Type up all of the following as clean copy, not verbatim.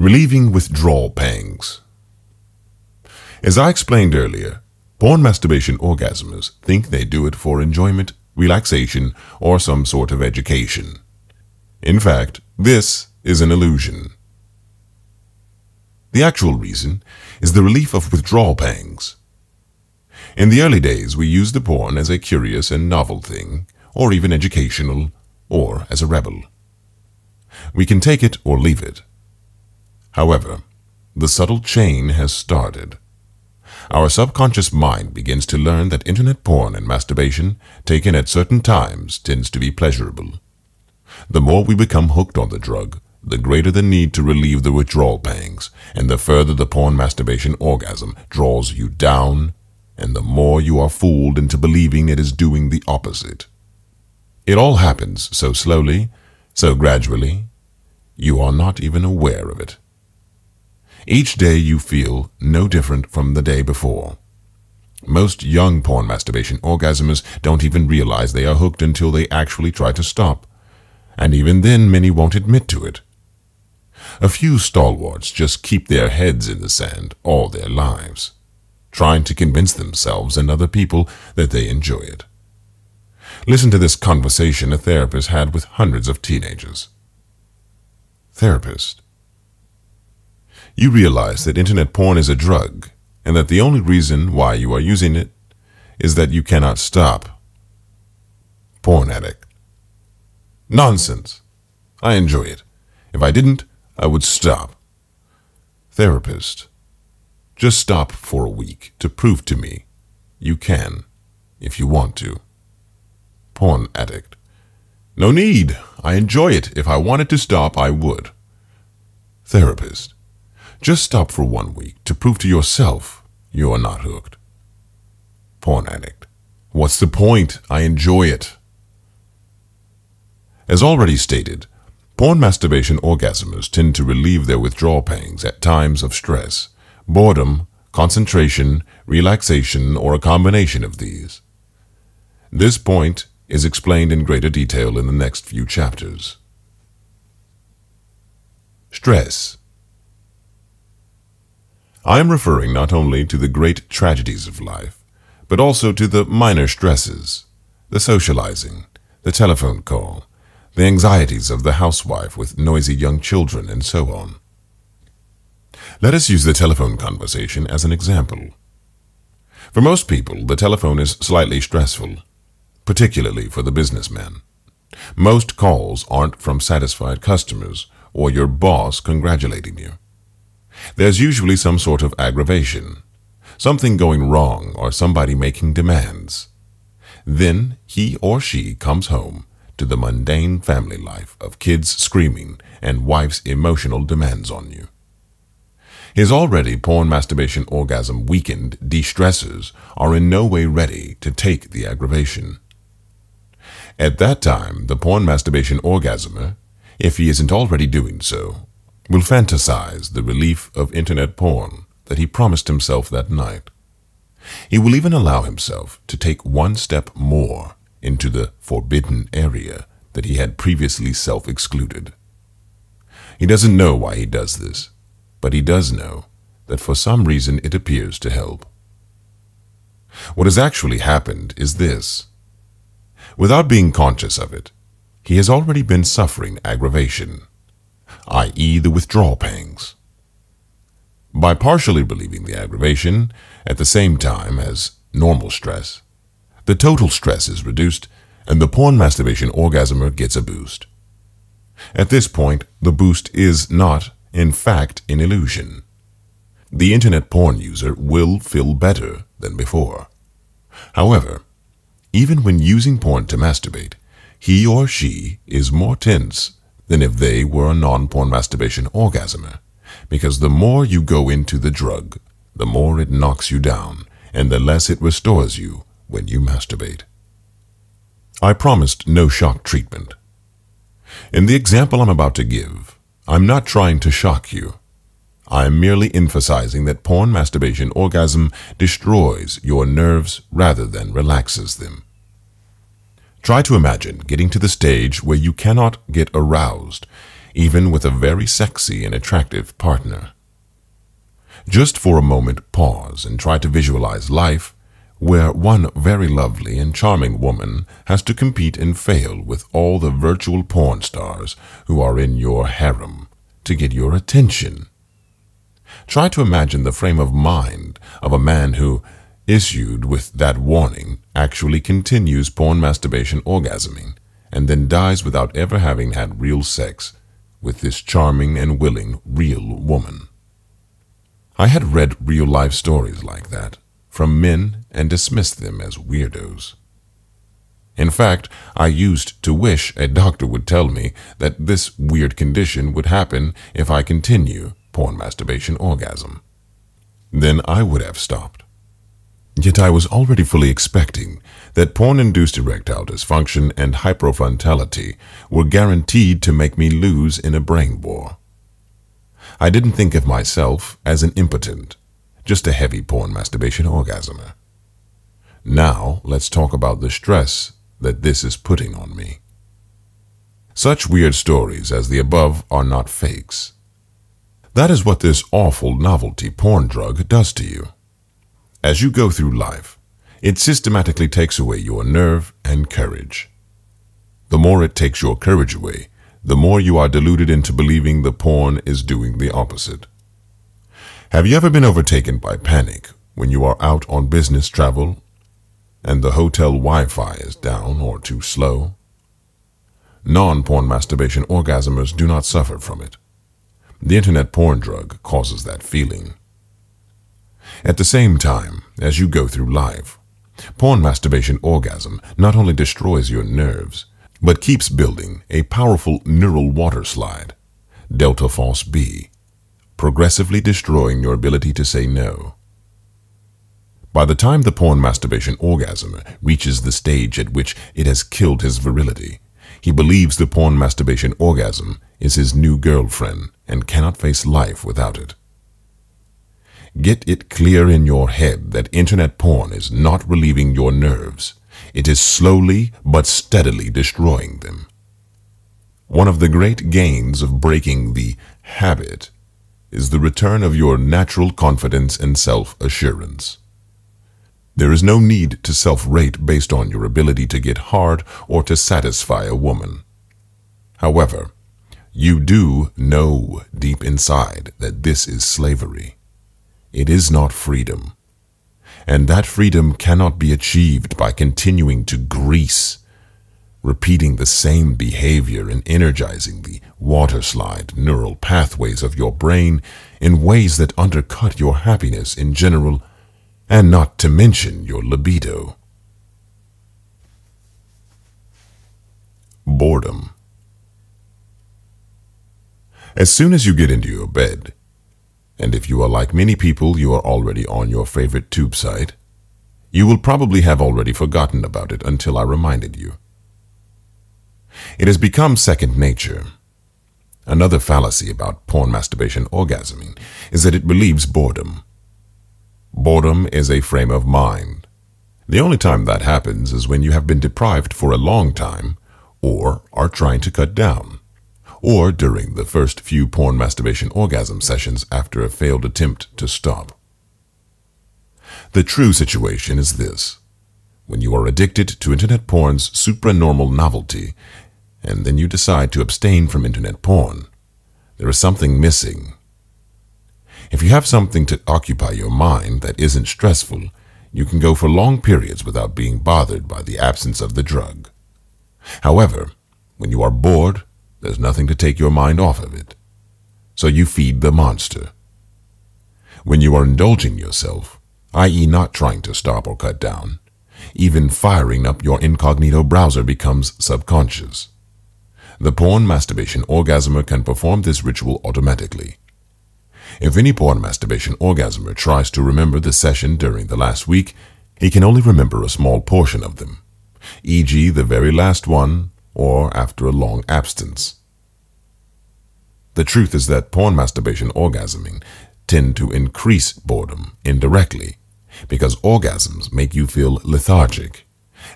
relieving withdrawal pangs. As I explained earlier, porn masturbation orgasmers think they do it for enjoyment, relaxation, or some sort of education. In fact, this is an illusion. The actual reason is the relief of withdrawal pangs. In the early days, we used the porn as a curious and novel thing, or even educational, or as a rebel. We can take it or leave it. However, the subtle chain has started. Our subconscious mind begins to learn that internet porn and masturbation, taken at certain times, tends to be pleasurable. The more we become hooked on the drug, the greater the need to relieve the withdrawal pangs, and the further the porn masturbation orgasm draws you down, and the more you are fooled into believing it is doing the opposite. It all happens so slowly, so gradually, you are not even aware of it. Each day you feel no different from the day before. Most young porn masturbation orgasmers don't even realize they are hooked until they actually try to stop, and even then many won't admit to it. A few stalwarts just keep their heads in the sand all their lives, trying to convince themselves and other people that they enjoy it. Listen to this conversation a therapist had with hundreds of teenagers. Therapist: you realize that internet porn is a drug, and that the only reason why you are using it is that you cannot stop. Porn addict: nonsense. I enjoy it. If I didn't, I would stop. Therapist: just stop for a week to prove to me you can, if you want to. Porn addict: no need. I enjoy it. If I wanted to stop, I would. Therapist: just stop for 1 week to prove to yourself you are not hooked. Porn addict: what's the point? I enjoy it. As already stated, porn masturbation orgasmers tend to relieve their withdrawal pangs at times of stress, boredom, concentration, relaxation, or a combination of these. This point is explained in greater detail in the next few chapters. Stress. I am referring not only to the great tragedies of life, but also to the minor stresses, the socializing, the telephone call, the anxieties of the housewife with noisy young children, and so on. Let us use the telephone conversation as an example. For most people, the telephone is slightly stressful, particularly for the businessman. Most calls aren't from satisfied customers or your boss congratulating you. There's usually some sort of aggravation, something going wrong, or somebody making demands. Then he or she comes home to the mundane family life of kids screaming and wife's emotional demands on you. His already porn masturbation orgasm weakened de-stressors are in no way ready to take the aggravation. At that time, the porn masturbation orgasmer, if he isn't already doing so, will fantasize the relief of internet porn that he promised himself that night. He will even allow himself to take one step more into the forbidden area that he had previously self-excluded. He doesn't know why he does this, but he does know that for some reason it appears to help. What has actually happened is this. Without being conscious of it, he has already been suffering aggravation, i.e. the withdrawal pangs. By partially relieving the aggravation at the same time as normal stress, the total stress is reduced and the porn masturbation orgasmer gets a boost. At this point, the boost is not, in fact, an illusion. The internet porn user will feel better than before. However, even when using porn to masturbate, he or she is more tense than if they were a non-porn masturbation orgasmer, because the more you go into the drug, the more it knocks you down, and the less it restores you when you masturbate. I promised no shock treatment. In the example I'm about to give, I'm not trying to shock you. I am merely emphasizing that porn masturbation orgasm destroys your nerves rather than relaxes them. Try to imagine getting to the stage where you cannot get aroused even with a very sexy and attractive partner. Just for a moment, pause and try to visualize life where one very lovely and charming woman has to compete and fail with all the virtual porn stars who are in your harem to get your attention. Try to imagine the frame of mind of a man who, issued with that warning, actually continues porn masturbation orgasming and then dies without ever having had real sex with this charming and willing real woman. I had read real-life stories like that from men and dismissed them as weirdos. In fact, I used to wish a doctor would tell me that this weird condition would happen if I continue porn masturbation orgasm. Then I would have stopped. Yet I was already fully expecting that porn-induced erectile dysfunction and hyperfrontality were guaranteed to make me lose in a brain war. I didn't think of myself as an impotent, just a heavy porn masturbation orgasmer. Now let's talk about the stress that this is putting on me. Such weird stories as the above are not fakes. That is what this awful novelty porn drug does to you. As you go through life, it systematically takes away your nerve and courage. The more it takes your courage away, the more you are deluded into believing the porn is doing the opposite. Have you ever been overtaken by panic when you are out on business travel and the hotel Wi-Fi is down or too slow? Non-porn masturbation orgasmers do not suffer from it. The internet porn drug causes that feeling. At the same time, as you go through life, porn masturbation orgasm not only destroys your nerves, but keeps building a powerful neural waterslide, delta force B, progressively destroying your ability to say no. By the time the porn masturbation orgasm reaches the stage at which it has killed his virility, he believes the porn masturbation orgasm is his new girlfriend and cannot face life without it. Get it clear in your head that internet porn is not relieving your nerves. It is slowly but steadily destroying them. One of the great gains of breaking the habit is the return of your natural confidence and self-assurance. There is no need to self-rate based on your ability to get hard or to satisfy a woman. However, you do know deep inside that this is slavery. It is not freedom, and that freedom cannot be achieved by continuing to grease, repeating the same behavior and energizing the waterslide neural pathways of your brain in ways that undercut your happiness in general, and not to mention your libido. Boredom. As soon as you get into your bed, and if you are like many people, you are already on your favorite tube site, you will probably have already forgotten about it until I reminded you. It has become second nature. Another fallacy about porn masturbation orgasming is that it believes boredom. Boredom is a frame of mind. The only time that happens is when you have been deprived for a long time or are trying to cut down, or during the first few porn masturbation orgasm sessions after a failed attempt to stop. The true situation is this: when you are addicted to internet porn's supranormal novelty, and then you decide to abstain from internet porn, there is something missing. If you have something to occupy your mind that isn't stressful, you can go for long periods without being bothered by the absence of the drug. However, when you are bored, there's nothing to take your mind off of it, so you feed the monster. When you are indulging yourself, i.e. not trying to stop or cut down, even firing up your incognito browser becomes subconscious. The porn masturbation orgasmer can perform this ritual automatically. If any porn masturbation orgasmer tries to remember the session during the last week, he can only remember a small portion of them, e.g. the very last one, or after a long absence. The truth is that porn masturbation orgasming tend to increase boredom indirectly because orgasms make you feel lethargic,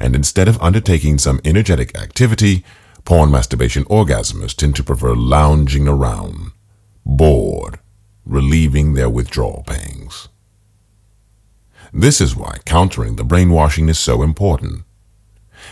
and instead of undertaking some energetic activity, Porn masturbation orgasmists tend to prefer lounging around, bored, relieving their withdrawal pangs. This is why countering the brainwashing is so important,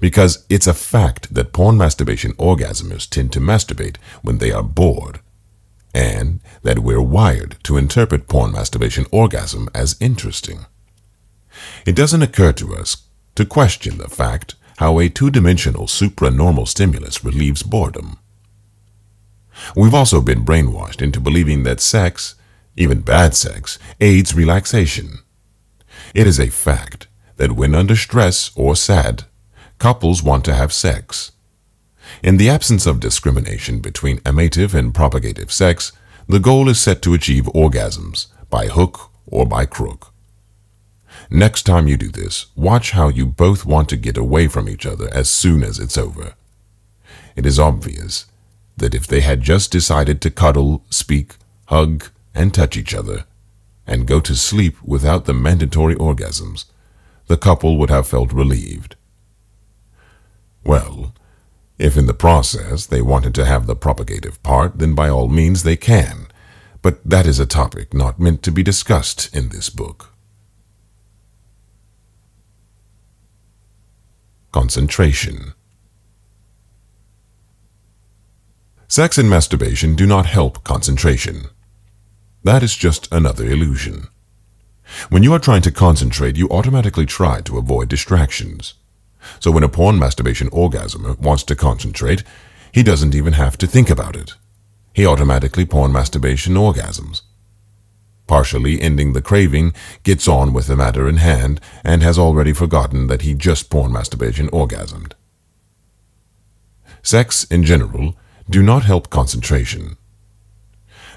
because it's a fact that porn masturbation orgasmists tend to masturbate when they are bored, and that we're wired to interpret porn masturbation orgasm as interesting. It doesn't occur to us to question the fact how a two-dimensional supranormal stimulus relieves boredom. We've also been brainwashed into believing that sex, even bad sex, aids relaxation. It is a fact that when under stress or sad, couples want to have sex. In the absence of discrimination between amative and propagative sex, the goal is set to achieve orgasms, by hook or by crook. Next time you do this, watch how you both want to get away from each other as soon as it's over. It is obvious that if they had just decided to cuddle, speak, hug, and touch each other, and go to sleep without the mandatory orgasms, the couple would have felt relieved. Well, if in the process they wanted to have the propagative part, then by all means they can, but that is a topic not meant to be discussed in this book. Concentration. Sex and masturbation do not help concentration. That is just another illusion. When you are trying to concentrate, you automatically try to avoid distractions. So when a porn masturbation orgasmer wants to concentrate, he doesn't even have to think about it. He automatically porn masturbation orgasms. Partially ending the craving, gets on with the matter in hand, and has already forgotten that he just porn masturbation orgasmed. Sex, in general, do not help concentration.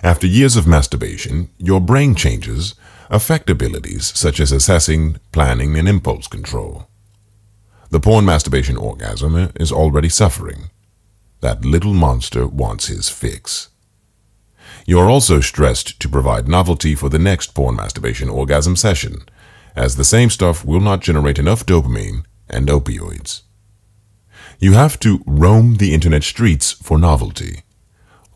After years of masturbation, your brain changes affect abilities such as assessing, planning, and impulse control. The porn masturbation orgasm is already suffering. That little monster wants his fix. You are also stressed to provide novelty for the next porn masturbation orgasm session, as the same stuff will not generate enough dopamine and opioids. You have to roam the internet streets for novelty,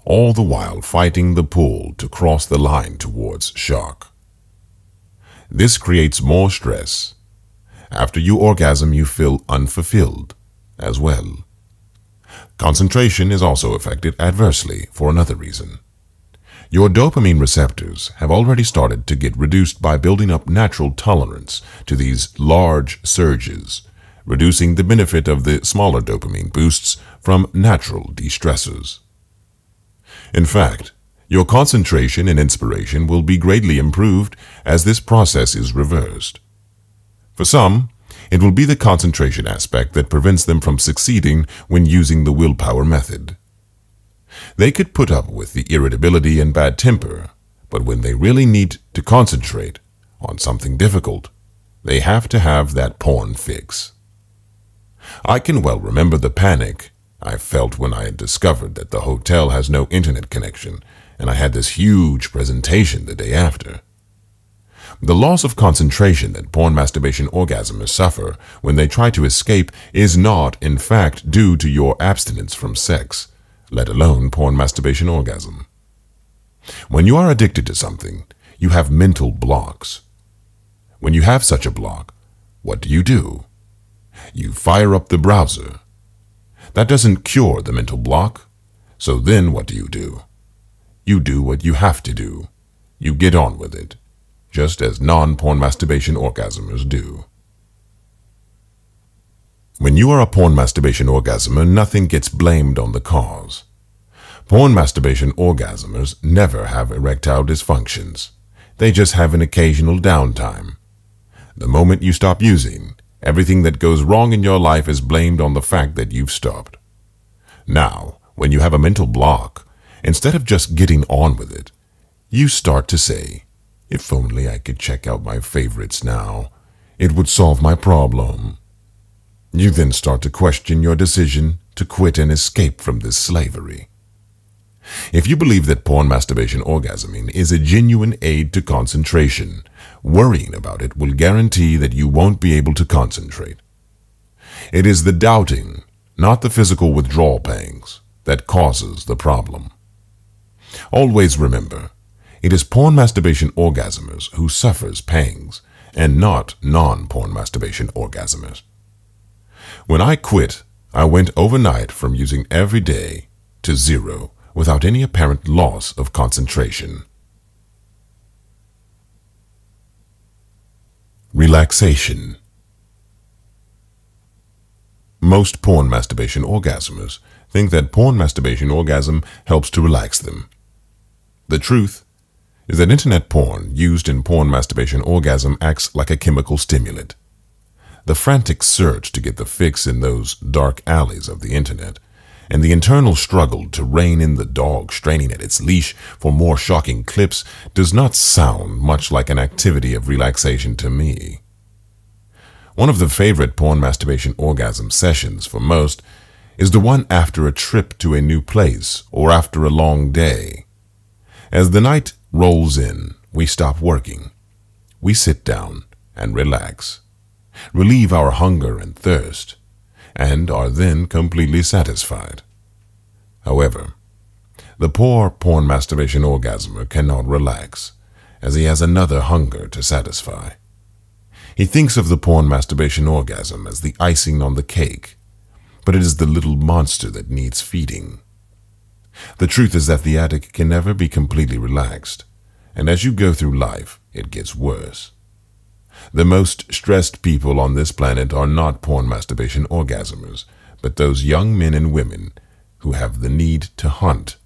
all the while fighting the pull to cross the line towards shock. This creates more stress. After you orgasm, you feel unfulfilled as well. Concentration is also affected adversely for another reason. Your dopamine receptors have already started to get reduced by building up natural tolerance to these large surges, reducing the benefit of the smaller dopamine boosts from natural de-stressors. In fact, your concentration and inspiration will be greatly improved as this process is reversed. For some, it will be the concentration aspect that prevents them from succeeding when using the willpower method. They could put up with the irritability and bad temper, but when they really need to concentrate on something difficult, they have to have that porn fix. I can well remember the panic I felt when I had discovered that the hotel has no internet connection, and I had this huge presentation the day after. The loss of concentration that porn masturbation orgasmers suffer when they try to escape is not, in fact, due to your abstinence from sex, let alone porn masturbation orgasm. When you are addicted to something, you have mental blocks. When you have such a block, what do? You fire up the browser. That doesn't cure the mental block. So then what do? You do what you have to do. You get on with it, just as non-porn masturbation orgasmers do. When you are a porn masturbation orgasmer, nothing gets blamed on the cause. Porn masturbation orgasmers never have erectile dysfunctions. They just have an occasional downtime. The moment you stop using, everything that goes wrong in your life is blamed on the fact that you've stopped. Now, when you have a mental block, instead of just getting on with it, you start to say, "If only I could check out my favorites now. It would solve my problem." You then start to question your decision to quit and escape from this slavery. If you believe that porn masturbation orgasming is a genuine aid to concentration, worrying about it will guarantee that you won't be able to concentrate. It is the doubting, not the physical withdrawal pangs, that causes the problem. Always remember, it is porn masturbation orgasmers who suffers pangs, and not non-porn masturbation orgasmers. When I quit, I went overnight from using every day to zero without any apparent loss of concentration. Relaxation. Most porn masturbation orgasmers think that porn masturbation orgasm helps to relax them. The truth is that internet porn used in porn masturbation orgasm acts like a chemical stimulant. The frantic search to get the fix in those dark alleys of the internet, and the internal struggle to rein in the dog straining at its leash for more shocking clips, does not sound much like an activity of relaxation to me. One of the favorite porn masturbation orgasm sessions for most is the one after a trip to a new place or after a long day. As the night rolls in, we stop working. We sit down and relax, relieve our hunger and thirst, and are then completely satisfied. However, the poor porn masturbation orgasmer cannot relax, as he has another hunger to satisfy. He thinks of the porn masturbation orgasm as the icing on the cake, but it is the little monster that needs feeding. The truth is that the addict can never be completely relaxed, and as you go through life, it gets worse. The most stressed people on this planet are not porn masturbation orgasmers, but those young men and women who have the need to hunt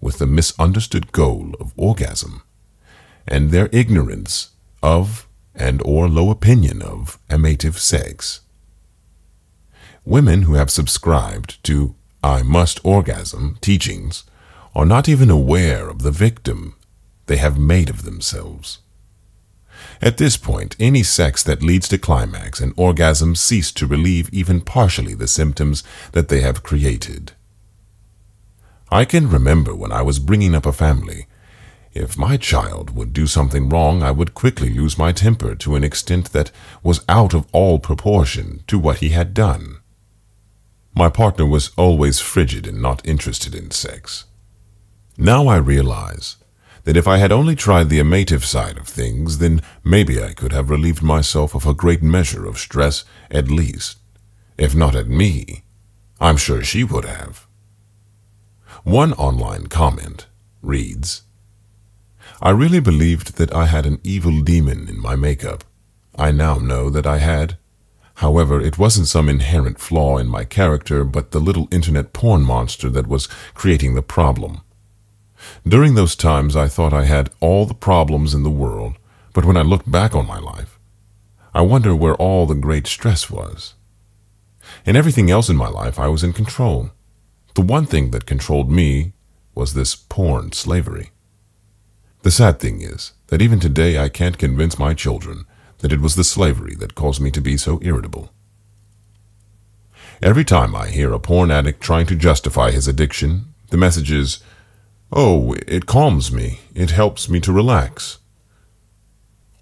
with the misunderstood goal of orgasm, and their ignorance of and or low opinion of amative sex. Women who have subscribed to I must orgasm teachings are not even aware of the victim they have made of themselves. At this point, any sex that leads to climax and orgasm cease to relieve even partially the symptoms that they have created. I can remember when I was bringing up a family. If my child would do something wrong, I would quickly lose my temper to an extent that was out of all proportion to what he had done. My partner was always frigid and not interested in sex. Now I realize that if I had only tried the amative side of things, then maybe I could have relieved myself of a great measure of stress, at least. If not at me, I'm sure she would have. One online comment reads, "I really believed that I had an evil demon in my makeup. I now know that I had. However, it wasn't some inherent flaw in my character, but the little internet porn monster that was creating the problem. During those times, I thought I had all the problems in the world, but when I look back on my life, I wonder where all the great stress was. In everything else in my life, I was in control. The one thing that controlled me was this porn slavery. The sad thing is that even today I can't convince my children that it was the slavery that caused me to be so irritable." Every time I hear a porn addict trying to justify his addiction, the message is, "Oh, it calms me. It helps me to relax."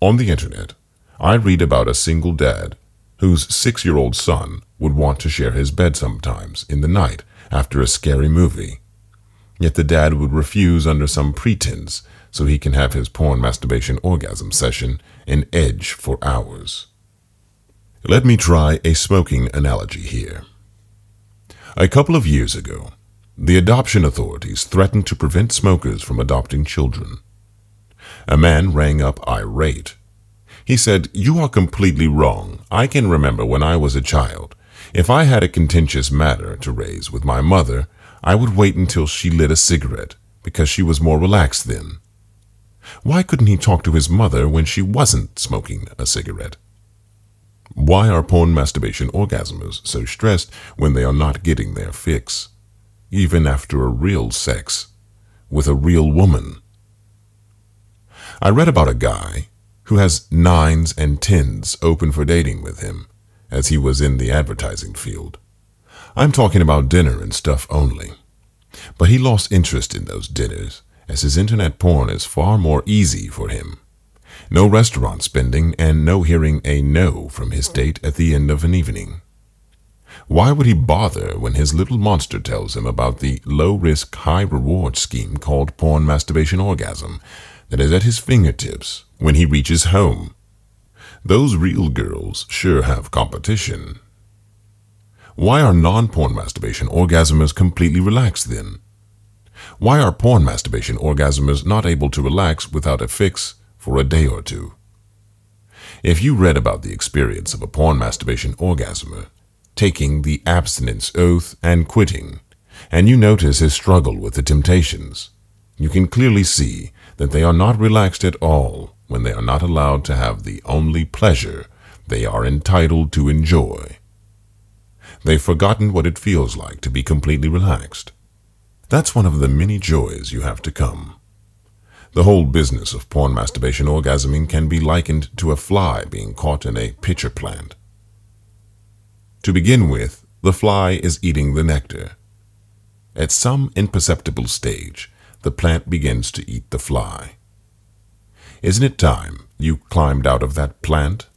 On the internet, I read about a single dad whose 6-year-old son would want to share his bed sometimes in the night after a scary movie. Yet the dad would refuse under some pretense so he can have his porn masturbation orgasm session and edge for hours. Let me try a smoking analogy here. A couple of years ago, the adoption authorities threatened to prevent smokers from adopting children. A man rang up irate. He said, "You are completely wrong. I can remember when I was a child. If I had a contentious matter to raise with my mother, I would wait until she lit a cigarette because she was more relaxed then." Why couldn't he talk to his mother when she wasn't smoking a cigarette? Why are porn masturbation orgasmers so stressed when they are not getting their fix, even after a real sex with a real woman? I read about a guy who has 9s and 10s open for dating with him, as he was in the advertising field. I'm talking about dinner and stuff only. But he lost interest in those dinners, as his internet porn is far more easy for him. No restaurant spending and no hearing a no from his date at the end of an evening. Why would he bother when his little monster tells him about the low-risk, high-reward scheme called porn masturbation orgasm that is at his fingertips when he reaches home? Those real girls sure have competition. Why are non-porn masturbation orgasmers completely relaxed then? Why are porn masturbation orgasmers not able to relax without a fix for a day or two? If you read about the experience of a porn masturbation orgasmer taking the abstinence oath and quitting, and you notice his struggle with the temptations, you can clearly see that they are not relaxed at all when they are not allowed to have the only pleasure they are entitled to enjoy. They've forgotten what it feels like to be completely relaxed. That's one of the many joys you have to come. The whole business of porn masturbation orgasming can be likened to a fly being caught in a pitcher plant. To begin with, the fly is eating the nectar. At some imperceptible stage, the plant begins to eat the fly. Isn't it time you climbed out of that plant